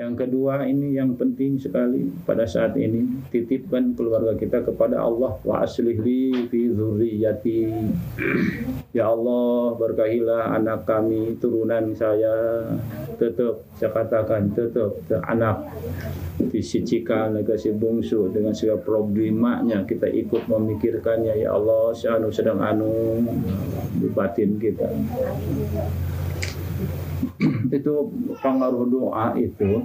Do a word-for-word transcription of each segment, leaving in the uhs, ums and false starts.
Yang kedua ini yang penting sekali pada saat ini, titipkan keluarga kita kepada Allah. Wa aslih li fi dzurriyyati. Ya Allah, berkahilah anak kami, turunan saya. Tetap, saya katakan, tetap anak disicikan legasi bungsu dengan segala problemanya, kita ikut memikirkannya. Ya Allah, seanu sedang anu di batin kita. Itu pengaruh doa itu,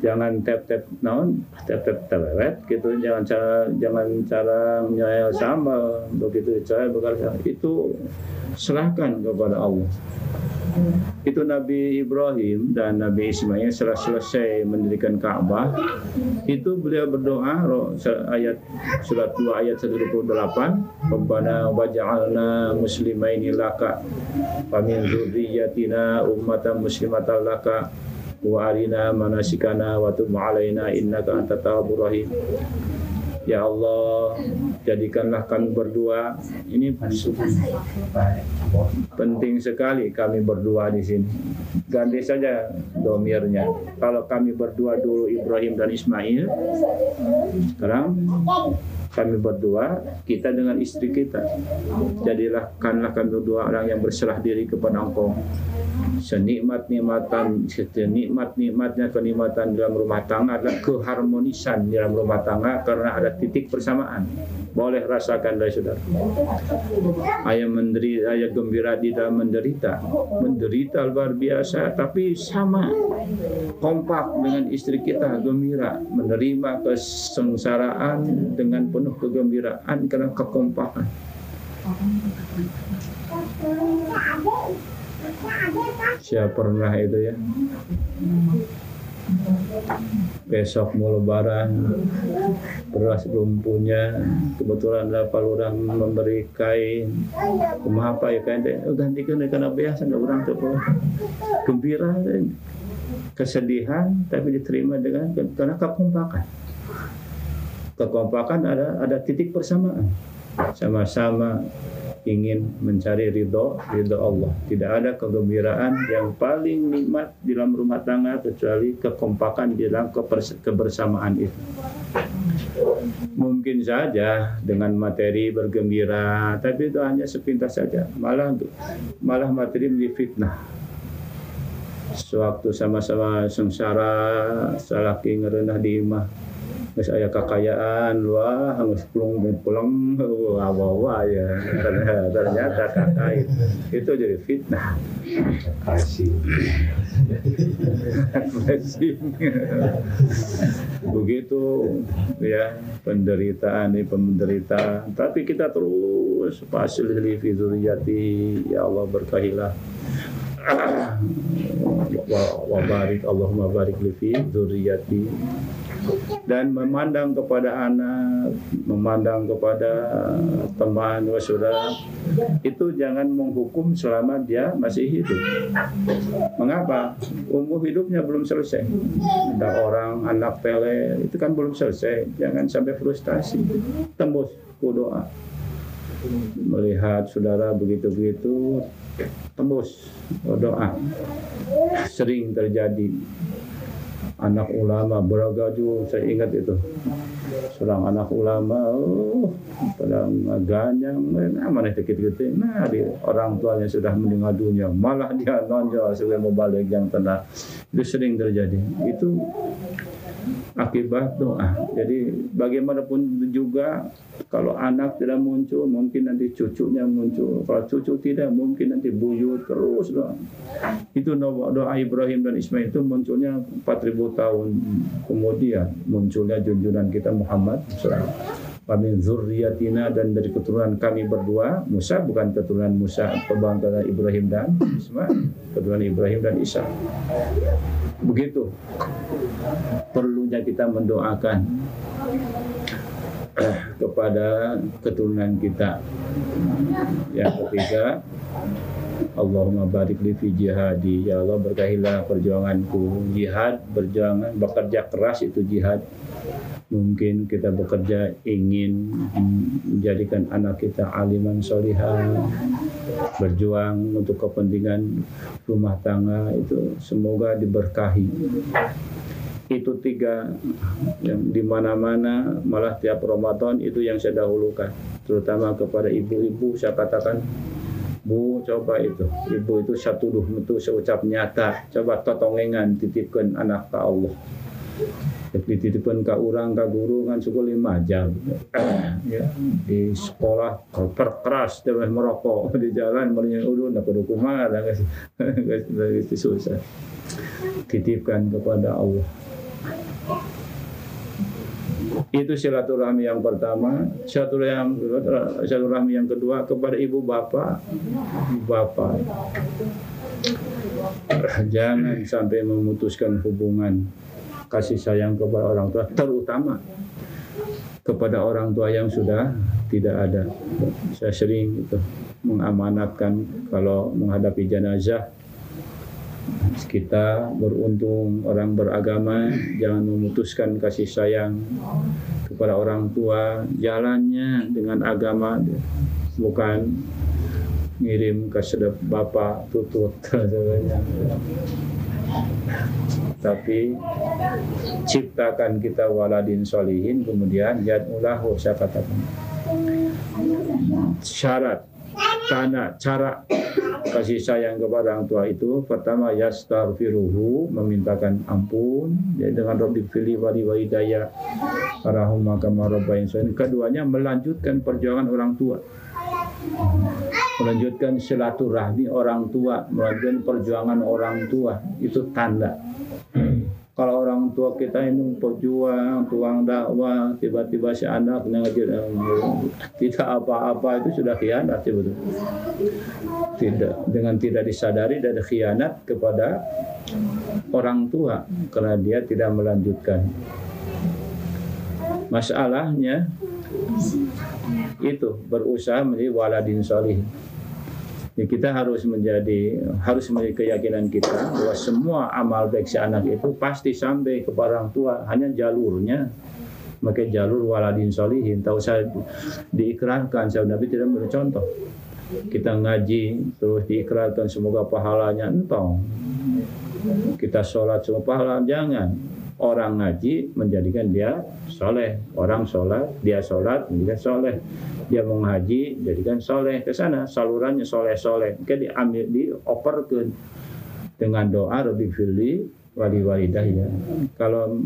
jangan tap-tap naon, tap-tap tereret gitu, jangan cara jangan cara menyayal sambal begitu cara bekerja, itu serahkan kepada Allah. Itu Nabi Ibrahim dan Nabi Ismail setelah selesai mendirikan Ka'bah, itu beliau berdoa ayat surat dua ayat seratus dua puluh delapan, Rabbana waj'alna muslimaini laka wa min dzurriyyatina ummatan muslimatan laka wa arina manasikana wa tub 'alaina innaka antat tawwabur rahim. Ya Allah, jadikanlah kami berdua ini penting sekali, kami berdua di sini. Ganti saja domirnya. Kalau kami berdua dulu Ibrahim dan Ismail, sekarang kami berdua, kita dengan istri kita. Jadilah kanlah kami berdua orang yang berserah diri kepada Engkau. Senikmat-nikmatan, senikmat-nikmatnya kenikmatan dalam rumah tangga adalah keharmonisan dalam rumah tangga karena ada titik persamaan. Boleh rasakan dari saudara. Ayah menderita, ayah gembira di dalam menderita, menderita luar biasa, tapi sama kompak dengan istri kita gembira, menerima kesengsaraan dengan penuh kegembiraan karena kekompakan. Siapa pernah itu ya? Besok mau lebaran, beras belum punya, kebetulan ada orang memberi kain, kumaha apa ya kain teh? Oh, gantikan karena biasa ada orang tuh gembira, kesedihan tapi diterima dengan karena kekompakan. Kekompakan ada ada titik persamaan, sama-sama ingin mencari ridho, ridho Allah. Tidak ada kegembiraan yang paling nikmat di dalam rumah tangga kecuali kekompakan di dalam kebersamaan itu. Mungkin saja dengan materi bergembira, tapi itu hanya sepintas saja. Malah malah materi menjadi fitnah. Sewaktu sama-sama sengsara, salaki ngerenah di imah. Terus ayah kekayaan, wah, harus pulang-pulang, wah, wah, wah, ya. Ternyata kakak itu, itu jadi fitnah. Kasih. Begitu, ya, penderitaan ini penderitaan. Tapi kita terus, fasil li fi dzurriyyati, ya Allah berkahilah. Wa barik, Allahumma barik li fi dzurriyyati. Dan memandang kepada anak, memandang kepada teman, saudara, itu jangan menghukum selama dia masih hidup. Mengapa? Umur hidupnya belum selesai. Ada orang anak pele itu kan belum selesai. Jangan sampai frustrasi. Tembus berdoa. Melihat saudara begitu-begitu, tembus berdoa. Sering terjadi. Anak ulama beragaju, saya ingat itu seorang anak ulama, oh, sedang ganyang, nah mana dikit-dikit, nah di, orang tuanya sudah meninggal dunia, malah dia nonjol supaya membalik yang tenang, itu sering terjadi, itu akibat doa. Jadi bagaimanapun juga kalau anak tidak muncul, mungkin nanti cucunya muncul. Kalau cucu tidak, mungkin nanti buyut terus doa. Itu doa Ibrahim dan Ismail itu munculnya empat ribu tahun kemudian. Munculnya junjuran kita Muhammad shallallahu alaihi wasallam. Wa min dzurriyyatina, dan dari keturunan kami berdua, Musa bukan keturunan Musa, pembangkitnya Ibrahim dan Ismail, keturunan Ibrahim dan Isa. Begitu perlunya kita mendoakan kepada keturunan kita. Yang ketiga, Allahumma barik li fi jihadi, ya Allah berkahilah perjuanganku. Jihad, perjuangan, bekerja keras itu jihad. Mungkin kita bekerja ingin menjadikan anak kita aliman solihah, berjuang untuk kepentingan rumah tangga, itu semoga diberkahi. Itu tiga yang di mana-mana, malah tiap Ramadan itu yang saya dahulukan, terutama kepada ibu-ibu. Saya katakan, Bu, coba itu, ibu itu satu duh metu seucap nyata, coba totongengan titipkan anak ke Allah. Dititipkan ke orang, ke guru, kan suku lima jam ya. Di sekolah perkeras, dia merokok di jalan, merinya udah nak kudukumar, itu susah. Titipkan kepada Allah. Itu silaturahmi yang pertama. Silaturahmi yang kedua kepada ibu bapak. Bapak jangan sampai memutuskan hubungan kasih sayang kepada orang tua, terutama kepada orang tua yang sudah tidak ada. Saya sering itu mengamanatkan kalau menghadapi jenazah, kita beruntung orang beragama, jangan memutuskan kasih sayang kepada orang tua, jalannya dengan agama, bukan ngirim ke sedep bapak tutut, tapi ciptakan kita waladin sholihin, kemudian jad'ulahu. Saya katakan syarat tanah cara kasih sayang kepada orang tua itu pertama yastaghfiruhu, memintakan ampun ya, dengan Rabbighfirli wali walidayya arhamhuma kama rabbayani shaghira. Keduanya melanjutkan perjuangan orang tua, melanjutkan silaturahmi orang tua, melanjutkan perjuangan orang tua. Itu tanda. Kalau orang tua kita ini berjuang, tuang dakwah, tiba-tiba si anak tidak apa-apa, itu sudah khianat betul. Tidak, dengan tidak disadari ada khianat kepada orang tua karena dia tidak melanjutkan. Masalahnya itu berusaha menjadi waladin sholih. Ya, kita harus menjadi harus memiliki keyakinan kita bahwa semua amal baik si anak itu pasti sampai kepada orang tua, hanya jalurnya pakai jalur waladin sholihin. Tahu saya diikrarkan, saya Nabi tidak memberi contoh. Kita ngaji terus diikrarkan semoga pahalanya entong. Kita sholat semua pahala, jangan. Orang ngaji menjadikan dia soleh, orang sholat dia sholat menjadikan soleh, dia mau ngaji jadikan soleh, ke sana salurannya soleh-soleh, maka diambil dioperkan dengan doa Rabbighfirli wali walidayya. Kalau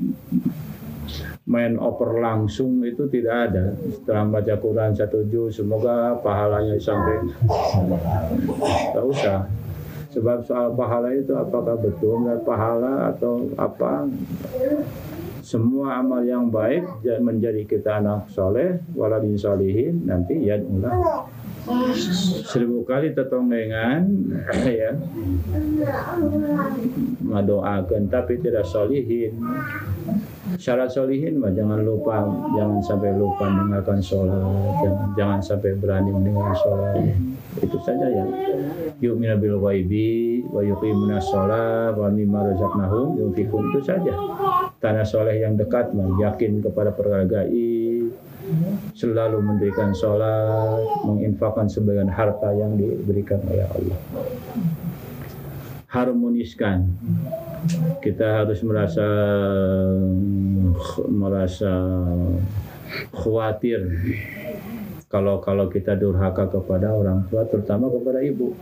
main oper langsung itu tidak ada. Setelah baca Quran satu juz semoga pahalanya sampai, tak usah. Sebab soal pahala itu apakah betul dan pahala atau apa, semua amal yang baik menjadi kita anak soleh waladin sholihin, nanti ya ulah seribu kali tetonggengan ya mendoakan tapi tidak sholihin. Syarat sholihin mah jangan lupa, jangan sampai lupa meninggalkan sholat, jangan, jangan sampai berani meninggalkan sholat. Itu saja ya. Yu'minu bil ghaibi wa yuqimunas sholata wa mimma razaqnahum yunfiqun, itu saja. Tanah soleh yang dekat mah yakin kepada perkara gaib, selalu mendirikan sholat, menginfakkan sebagian harta yang diberikan oleh Allah. Harmoniskan. Kita harus merasa merasa khawatir kalau kalau kita durhaka kepada orang tua, terutama kepada ibu.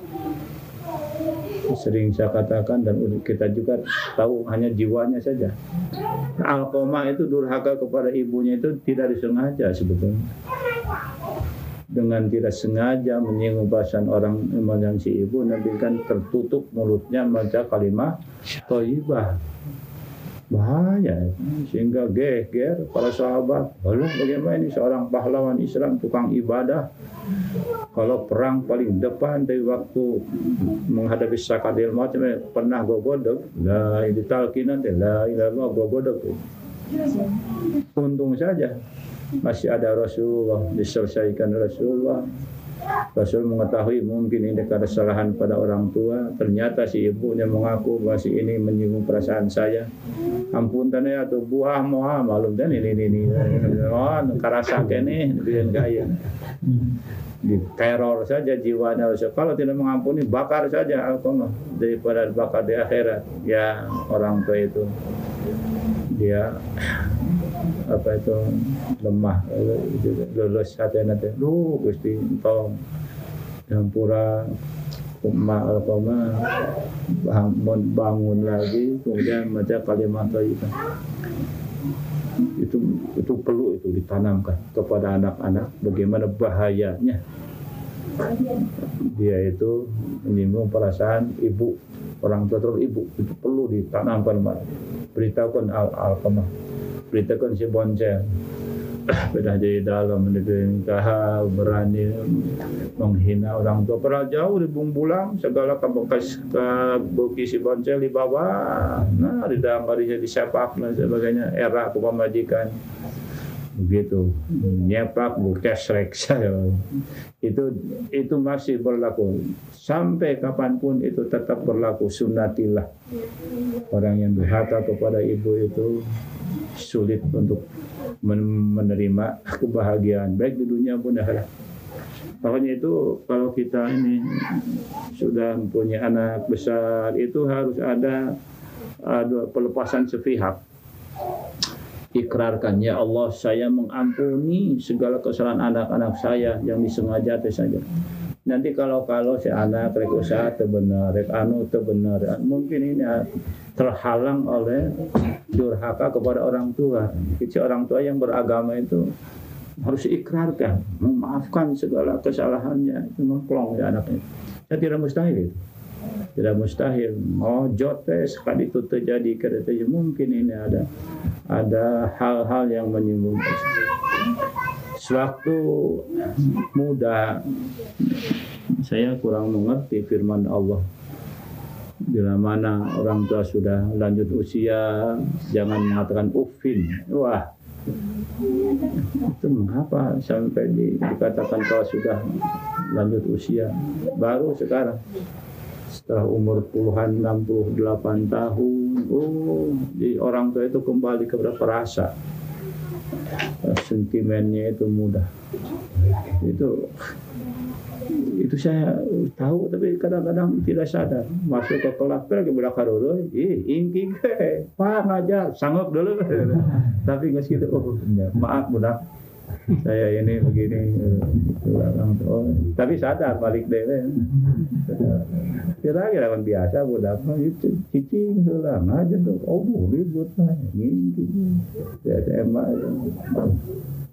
Sering saya katakan, dan kita juga tahu hanya jiwanya saja. Alqamah itu durhaka kepada ibunya itu tidak disengaja sebetulnya. Dengan tidak sengaja menyinggung perasaan orang yang si ibu, Nabi kan tertutup mulutnya baca kalimah thayyibah. Bahaya, sehingga geger para sahabat. Lalu bagaimana ini seorang pahlawan Islam, tukang ibadah, kalau perang paling depan dari waktu menghadapi sakaratul maut pernah gogodok, la ditalkinan la ilaha gogodok. Untung saja masih ada Rasulullah, diselesaikan Rasulullah. Rasul mengetahui mungkin ini kesalahan pada orang tua. Ternyata si ibunya mengaku bahwa si ini menyinggung perasaan saya. ampunten ya tuh buah moa malum dan ini ini oh karasa kene bikin gaya teror saja jiwanya. Kalau tidak mengampuni bakar saja alkohol daripada bakar di akhirat. Ya orang tua itu dia apa itu lemah lulus hati nanti lu gusti entong campura kumma alkoma bangun bangun lagi kemudian baca kalimat thayyibah itu itu perlu itu ditanamkan kepada anak-anak bagaimana bahayanya dia itu menyinggung perasaan ibu orang tua terus ibu itu perlu ditanamkan mbak beritahukan al alqamah beritahukan si boncel beda jadi dalam negeri kah berani menghina orang tua pernah jauh di Bung Bulang segala kebekas kebuki si boncel di bawah nah di dalam barisnya disepak dan sebagainya era kepemajikan begitu nyepak bukes reksa itu itu masih berlaku sampai kapanpun itu tetap berlaku sunnatillah orang yang durhaka kepada ibu itu sulit untuk menerima kebahagiaan baik di dunia pun akhirat. Makanya itu kalau kita ini sudah punya anak besar itu harus ada, ada pelepasan sepihak. Ikrarkan, ya Allah saya mengampuni segala kesalahan anak-anak saya yang disengaja atas saja. Nanti kalau-kalau si anak rek usaha terbenar, rek anu terbenar, mungkin ini terhalang oleh durhaka kepada orang tua. Jadi orang tua yang beragama itu harus ikrarkan, memaafkan segala kesalahannya, mengklong ya anaknya. Ya tidak mustahil itu. Tidak mustahil. Oh, jotes sekali itu terjadi keretanya mungkin ini ada ada hal-hal yang menyinggung. Sewaktu muda saya kurang mengerti firman Allah. Bila mana orang tua sudah lanjut usia jangan mengatakan uffin. Wah. Itu mengapa sampai di, dikatakan kalau sudah lanjut usia baru sekarang. Setelah umur puluhan, enam puluh delapan tahun, oh, di orang tua itu kembali kepada perasa, sentimennya itu mudah. Itu, itu saya tahu, tapi kadang-kadang tidak sadar. Masuk ke kelas pel, ke belakang dulu, ih, ingki ke, pak ngajar, sanggup dulu. Tapi nggak segitu, oh, maaf mudah. Saya ini begini, itu orang tua. Tapi sadar balik deh. Kira-kira kan biasa budak itu cicing lah, aja tuh. Oh ribut lah, gitu.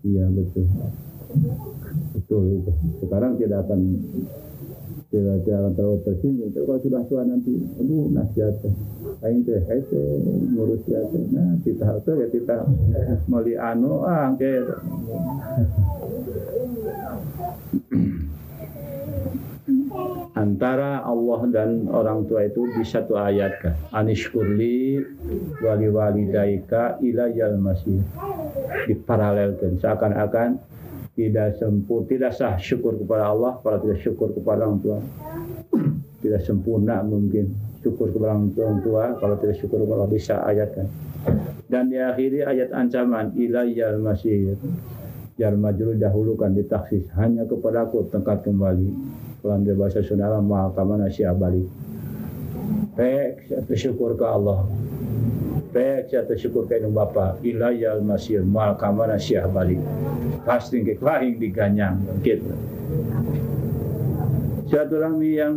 Iya betul, betul itu. Sekarang tidak akan tidak akan terlalu tersinggung. Kalau sudah tua nanti, aduh nasihat. Aing teh, aing teh ngurus siapa? Nah, kita harus ya kita meli anu angker. Antara Allah dan orang tua itu di satu ayat kan. Anishkurli wali walidaika ilayal masih diparalelkan. Seakan-akan tidak sempurna, tidak sah syukur kepada Allah, kalau tidak syukur kepada orang tua. Tidak sempurna mungkin syukur kepada orang tua kalau tidak syukur kepada bisa ayat kan dan diakhiri ayat ancaman ilaiyal masih jar majrur dahulukan ditaksis hanya kepadaku tengkat kembali dalam bahasa saudara maha kamana siap balik baik syukur ke Allah baik syukur ke Nung Bapa ilaiyal masih maha kamana siap balik pasti keklaring diganyang gitu. Silaturahmi yang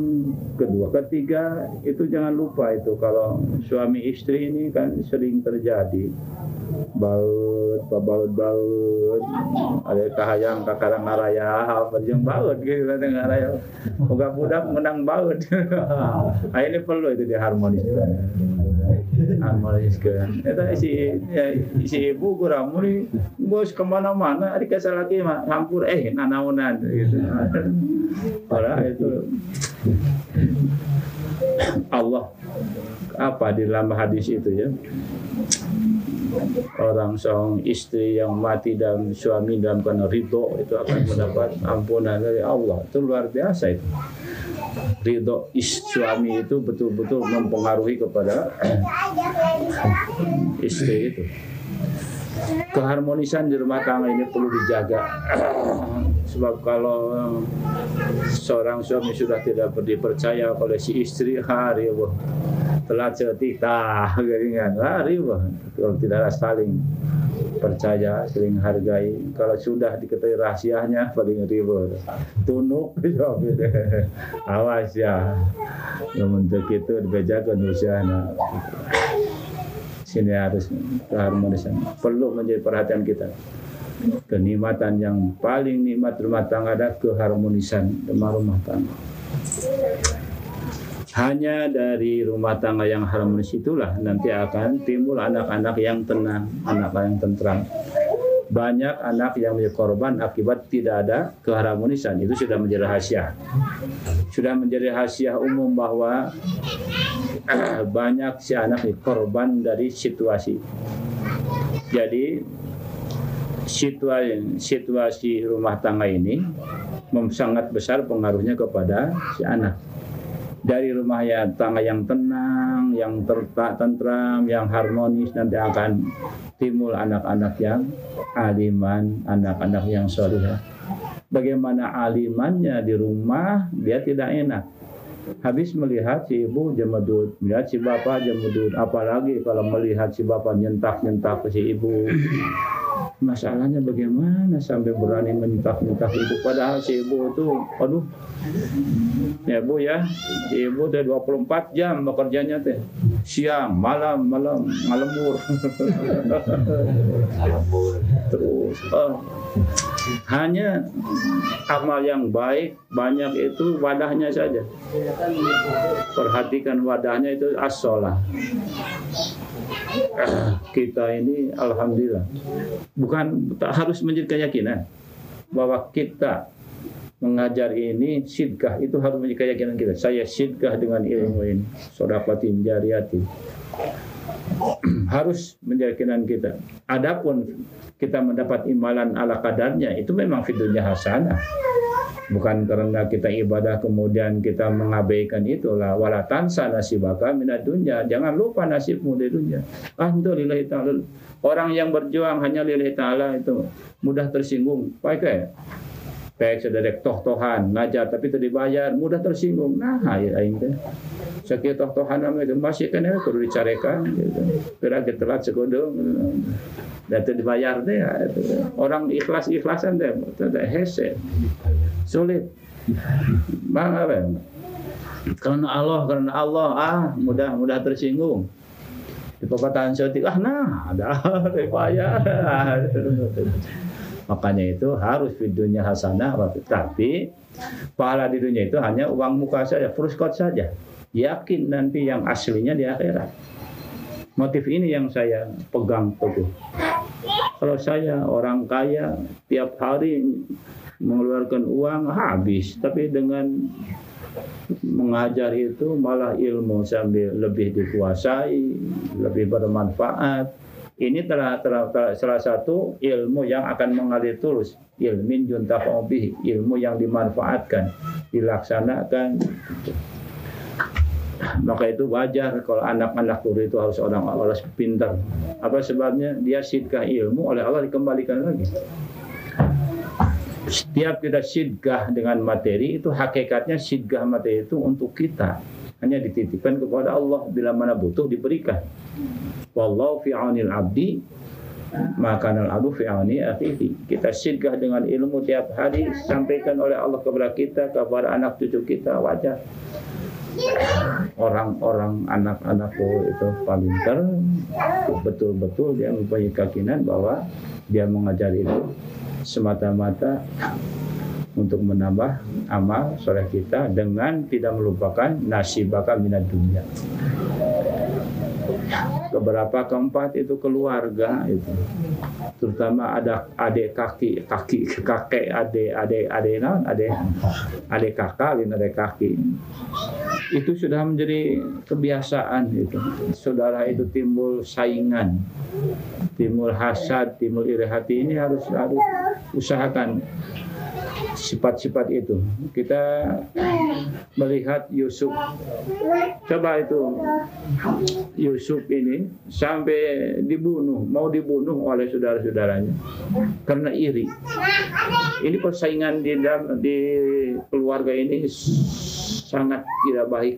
kedua, ketiga itu jangan lupa itu kalau suami istri ini kan sering terjadi baut, baut, baut, ada kahayang kakarang ngaraya, berjeng baut gitu ngaraya, bukan budak menang baut. Nah, ini perlu itu diharmoniskan, harmoniskan. Itu si ya, si ibu kurang muni, bos kemana-mana, ada kesalahan lagi mah hampur eh nanaunan gitu. Padahal itu Allah apa di dalam hadis itu ya orang seorang istri yang mati dan suami dalam karena ridho itu akan mendapat ampunan dari Allah itu luar biasa itu ridho suami itu betul-betul mempengaruhi kepada istri itu. Keharmonisan di rumah tangga ini perlu dijaga. Sebab kalau seorang suami sudah tidak dipercaya oleh si istri, hari wah telat setik tah garingan, hari wah kalau tidak saling percaya, saling hargai. Kalau sudah diketahui rahasianya, paling ribut, tunuk, awas ya. Untuk itu dijaga urusannya. Sini harus keharmonisan perlu menjadi perhatian kita. Kenikmatan yang paling nikmat rumah tangga adalah keharmonisan dalam rumah tangga. Hanya dari rumah tangga yang harmonis itulah nanti akan timbul anak-anak yang tenang, anak-anak yang tenteram. Banyak anak yang menjadi korban akibat tidak ada keharmonisan. Itu sudah menjadi rahasia. Sudah menjadi rahasia umum bahwa banyak si anak ini korban dari situasi. Jadi situasi, situasi rumah tangga ini sangat besar pengaruhnya kepada si anak. Dari rumah tangga yang tenang, yang tertata tenteram, yang harmonis, nanti akan timbul anak-anak yang aliman, anak-anak yang salihah. Bagaimana alimannya di rumah, dia tidak enak. Habis melihat si ibu jemedut, melihat si bapak jemedut, apalagi kalau melihat si bapak nyentak-nyentak ke si ibu. Masalahnya bagaimana sampai berani menyentak-nyentak ibu, padahal si ibu itu, aduh, ya bu ya, si ibu teh dua puluh empat jam bekerjanya teh, siang, malam, malam, ngalembur, terus. Oh. Hanya amal yang baik banyak itu wadahnya saja. Perhatikan wadahnya itu as-sholah. Kita ini alhamdulillah bukan harus menjadi keyakinan bahwa kita mengajar ini sidqah, itu harus menjadi keyakinan kita. Saya sidqah dengan ilmu ini, shadaqatin jariyati. Harus menjadi keyakinan kita. Adapun kita mendapat imbalan ala kadarnya, itu memang fitrahnya hasanah. Bukan karena kita ibadah kemudian kita mengabaikan itulah. Wala tansa nasibaka minad dunya. Jangan lupa nasibmu dari dunia. Alhamdulillah ta'ala. Orang yang berjuang hanya lillahi ta'ala itu mudah tersinggung. Baik ya? Baik sederek toh-tohan, ngajar tapi itu dibayar, mudah tersinggung. Nah, ya ini. Sakit toh-tohan namanya masih kan ya, perlu dicarekan. Kira gitu. Telat segodong. Dan itu dibayar deh. Orang ikhlas-ikhlasan deh. Itu hese. Sulit. Bang apa? Karena Allah, karena Allah, ah mudah-mudah tersinggung. Di perkataan syaitan, ah nah, ada dibayar. Makanya itu harus di dunia hasanah, tapi pahala di dunia itu hanya uang muka saja, frustkot saja. Yakin nanti yang aslinya di akhirat. Motif ini yang saya pegang teguh. Kalau saya orang kaya tiap hari mengeluarkan uang habis, tapi dengan mengajar itu malah ilmu sambil lebih dikuasai, lebih bermanfaat. Ini telah, telah, telah salah satu ilmu yang akan mengalir terus. Ilmin yuntafa'u bihi, ilmu yang dimanfaatkan, dilaksanakan. Maka itu wajar kalau anak-anak murid itu harus orang orang pintar. Apa sebabnya? Dia sidqah ilmu oleh Allah dikembalikan lagi. Setiap kita sidqah dengan materi itu hakikatnya sidqah materi itu untuk kita. Hanya dititipkan kepada Allah, bila mana butuh diberikan. Wallahu fi 'aunil 'abdi maka nal 'abdu fi 'auni akhihi. Kita sidqah dengan ilmu tiap hari sampaikan oleh Allah kepada kita, kepada anak cucu kita, wajar. Orang-orang anak-anakku itu paling ter betul-betul dia mempunyai keyakinan bahwa dia mengajar itu semata-mata untuk menambah amal soleh kita dengan tidak melupakan nasibaka minad dunya. Keberapa keempat itu keluarga itu, terutama ada adik kaki kaki kakek adik adik adik non adik adik kakak lin adik kaki itu sudah menjadi kebiasaan itu. Saudara itu timbul saingan, timbul hasad, timbul iri hati. Ini harus harus usahakan sifat-sifat itu. Kita melihat Yusuf, coba itu Yusuf ini sampai dibunuh, mau dibunuh oleh saudara-saudaranya karena iri. Ini persaingan di dalam, di keluarga ini sangat tidak baik.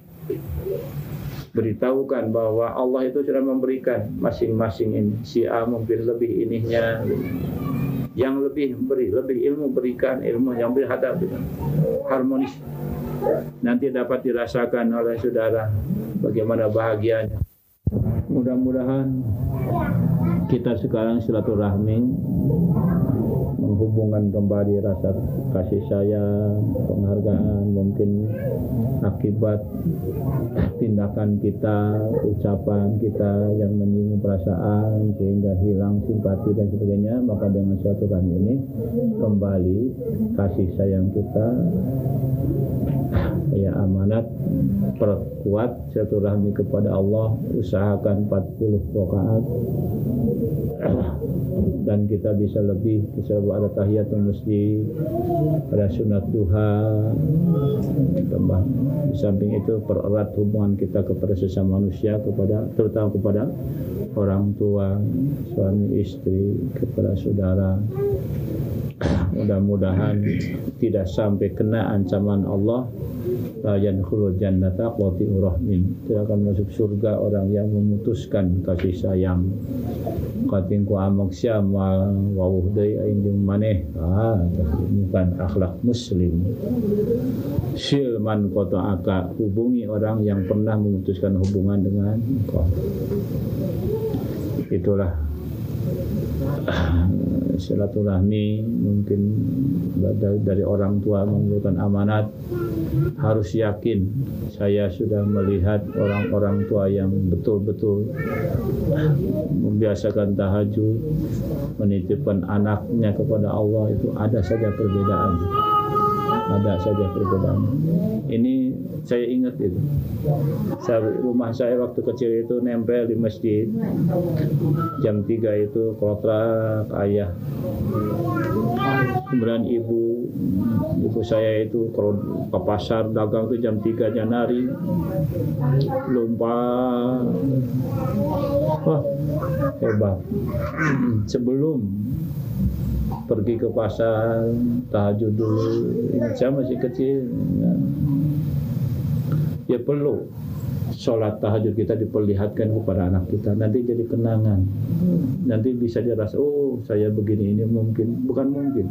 Beritahukan bahwa Allah itu sudah memberikan masing-masing ini, si A mungkin lebih ininya, yang lebih beri, lebih ilmu berikan ilmu yang berhadap harmonis. Nanti dapat dirasakan oleh saudara bagaimana bahagianya. Mudah-mudahan kita sekarang silaturahmi menghubungkan kembali rasa kasih sayang, penghargaan, mungkin akibat tindakan kita, ucapan kita yang menyinggung perasaan sehingga hilang simpati dan sebagainya. Maka dengan silaturahmi ini kembali kasih sayang kita, ya, amanat, perkuat silaturahmi kepada Allah, usahakan empat puluh rakaat dan kita bisa lebih, bisa ada tahiyatul masjid, ada sunat duha. Tambah di samping itu pererat hubungan kita kepada sesama manusia, kepada terutama kepada orang tua, suami istri, kepada saudara. Mudah-mudahan tidak sampai kena ancaman Allah, yadkhulul jannata qati'u rahmin, tidak akan masuk surga orang yang memutuskan kasih sayang. Qatingku amak syama wa wahdai indum maneh, ah bukan akhlak muslim. Silman qata'aka, hubungi orang yang pernah memutuskan hubungan dengan engkau. Itulah silaturahmi. Mungkin dari orang tua memberikan amanat, harus yakin. Saya sudah melihat orang-orang tua yang betul-betul membiasakan tahajud, menitipkan anaknya kepada Allah. Itu ada saja perbedaan, ada saja perbedaan. Ini saya ingat itu. Saya, rumah saya waktu kecil itu nempel di masjid. jam tiga itu kontrak ayah. Kemudian ibu, ibu saya itu kalau ke pasar dagang itu jam tiga Januari lomba. Wah, hebat. Sebelum pergi ke pasar tahajud dulu. Saya masih kecil, ya, ya perlu sholat tahajud kita diperlihatkan kepada anak kita, nanti jadi kenangan, nanti bisa dirasa, oh saya begini ini mungkin, bukan mungkin,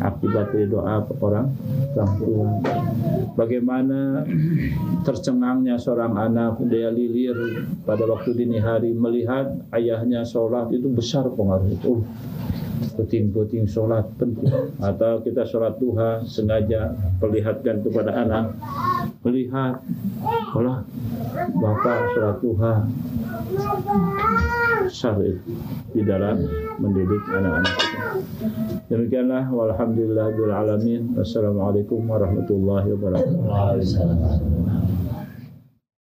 akibat dari doa orang orang tua. Bagaimana tercengangnya seorang anak, dia lilir pada waktu dini hari melihat ayahnya sholat, itu besar pengaruh itu. Oh, puting-puting sholat penting. Atau kita sholat duha sengaja perlihatkan kepada anak, melihat kalau bapak sholat duha, syarif di dalam mendidik anak-anak. Demikianlah, walhamdulillahirobbilalamin. Wassalamualaikum warahmatullahi wabarakatuh.